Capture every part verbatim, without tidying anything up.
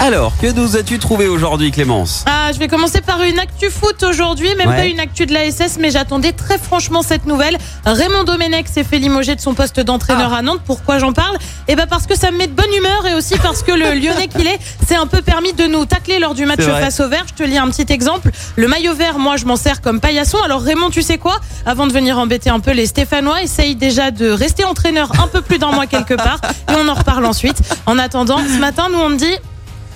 Alors, que nous as-tu trouvé aujourd'hui, Clémence ? Ah, je vais commencer par une actu foot aujourd'hui, même ouais. pas une actu de l'A S S, mais j'attendais très franchement cette nouvelle. Raymond Domenech s'est fait limoger de son poste d'entraîneur ah. à Nantes. Pourquoi j'en parle ? Eh bien parce que ça me met de bonne humeur et aussi parce que le Lyonnais qu'il est s'est un peu permis de nous tacler lors du match face au vert. Je te lis un petit exemple. Le maillot vert, moi, je m'en sers comme paillasson. Alors Raymond, tu sais quoi ? Avant de venir embêter un peu les Stéphanois, essaye déjà de rester entraîneur un peu plus d'un mois quelque part et on en reparle ensuite. En attendant, ce matin, nous, on me dit...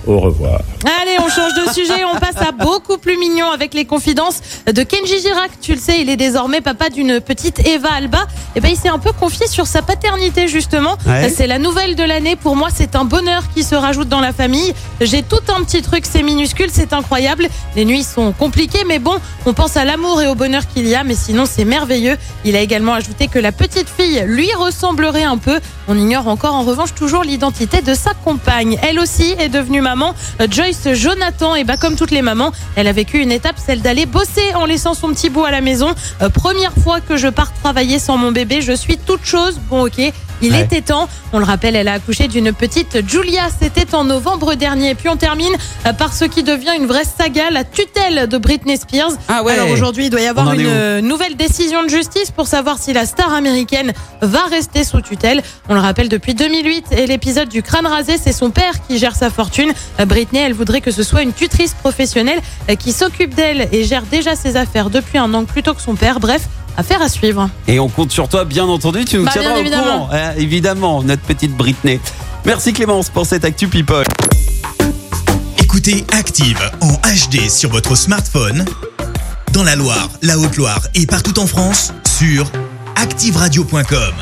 Au revoir. Allez, on change de sujet, on passe à beaucoup plus mignon avec les confidences de Kenji Girac. Tu le sais, il est désormais papa d'une petite Eva Alba. Et ben, il s'est un peu confié sur sa paternité justement. Ouais. C'est la nouvelle de l'année. Pour moi, c'est un bonheur qui se rajoute dans la famille. J'ai tout un petit truc, c'est minuscule, c'est incroyable. Les nuits sont compliquées, mais bon, on pense à l'amour et au bonheur qu'il y a. Mais sinon, c'est merveilleux. Il a également ajouté que la petite fille lui ressemblerait un peu. On ignore encore, en revanche, toujours l'identité de sa compagne. Elle aussi est devenue maman, Joyce Jonathan, et bah comme toutes les mamans, elle a vécu une étape, celle d'aller bosser en laissant son petit bout à la maison. Euh, première fois que je pars travailler sans mon bébé, je suis toute chose. Bon, ok, il ouais. était temps. On le rappelle, elle a accouché d'une petite Julia. C'était en novembre dernier. Et puis on termine par ce qui devient une vraie saga, la tutelle de Britney Spears. Ah ouais. Alors aujourd'hui, il doit y avoir une nouvelle décision de justice pour savoir si la star américaine va rester sous tutelle. On le rappelle, depuis deux mille huit et l'épisode du crâne rasé, c'est son père qui gère sa fortune. Britney, elle voudrait que ce soit une tutrice professionnelle qui s'occupe d'elle et gère déjà ses affaires depuis un an plutôt que son père. Bref, affaire à suivre. Et on compte sur toi, bien entendu, tu nous bah, tiendras au évidemment. courant. Euh, évidemment, notre petite Britney. Merci Clémence pour cette Actu People. Écoutez Active en H D sur votre smartphone, dans la Loire, la Haute-Loire et partout en France, sur active radio point com.